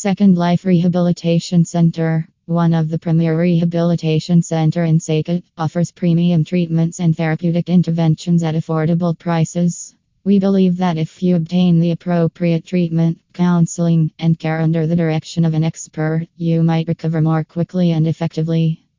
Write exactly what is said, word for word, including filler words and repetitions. Second Life Rehabilitation Center, one of the premier rehabilitation center in Saket, offers premium treatments and therapeutic interventions at affordable prices. We believe that if you obtain the appropriate treatment, counseling, and care under the direction of an expert, you might recover more quickly and effectively.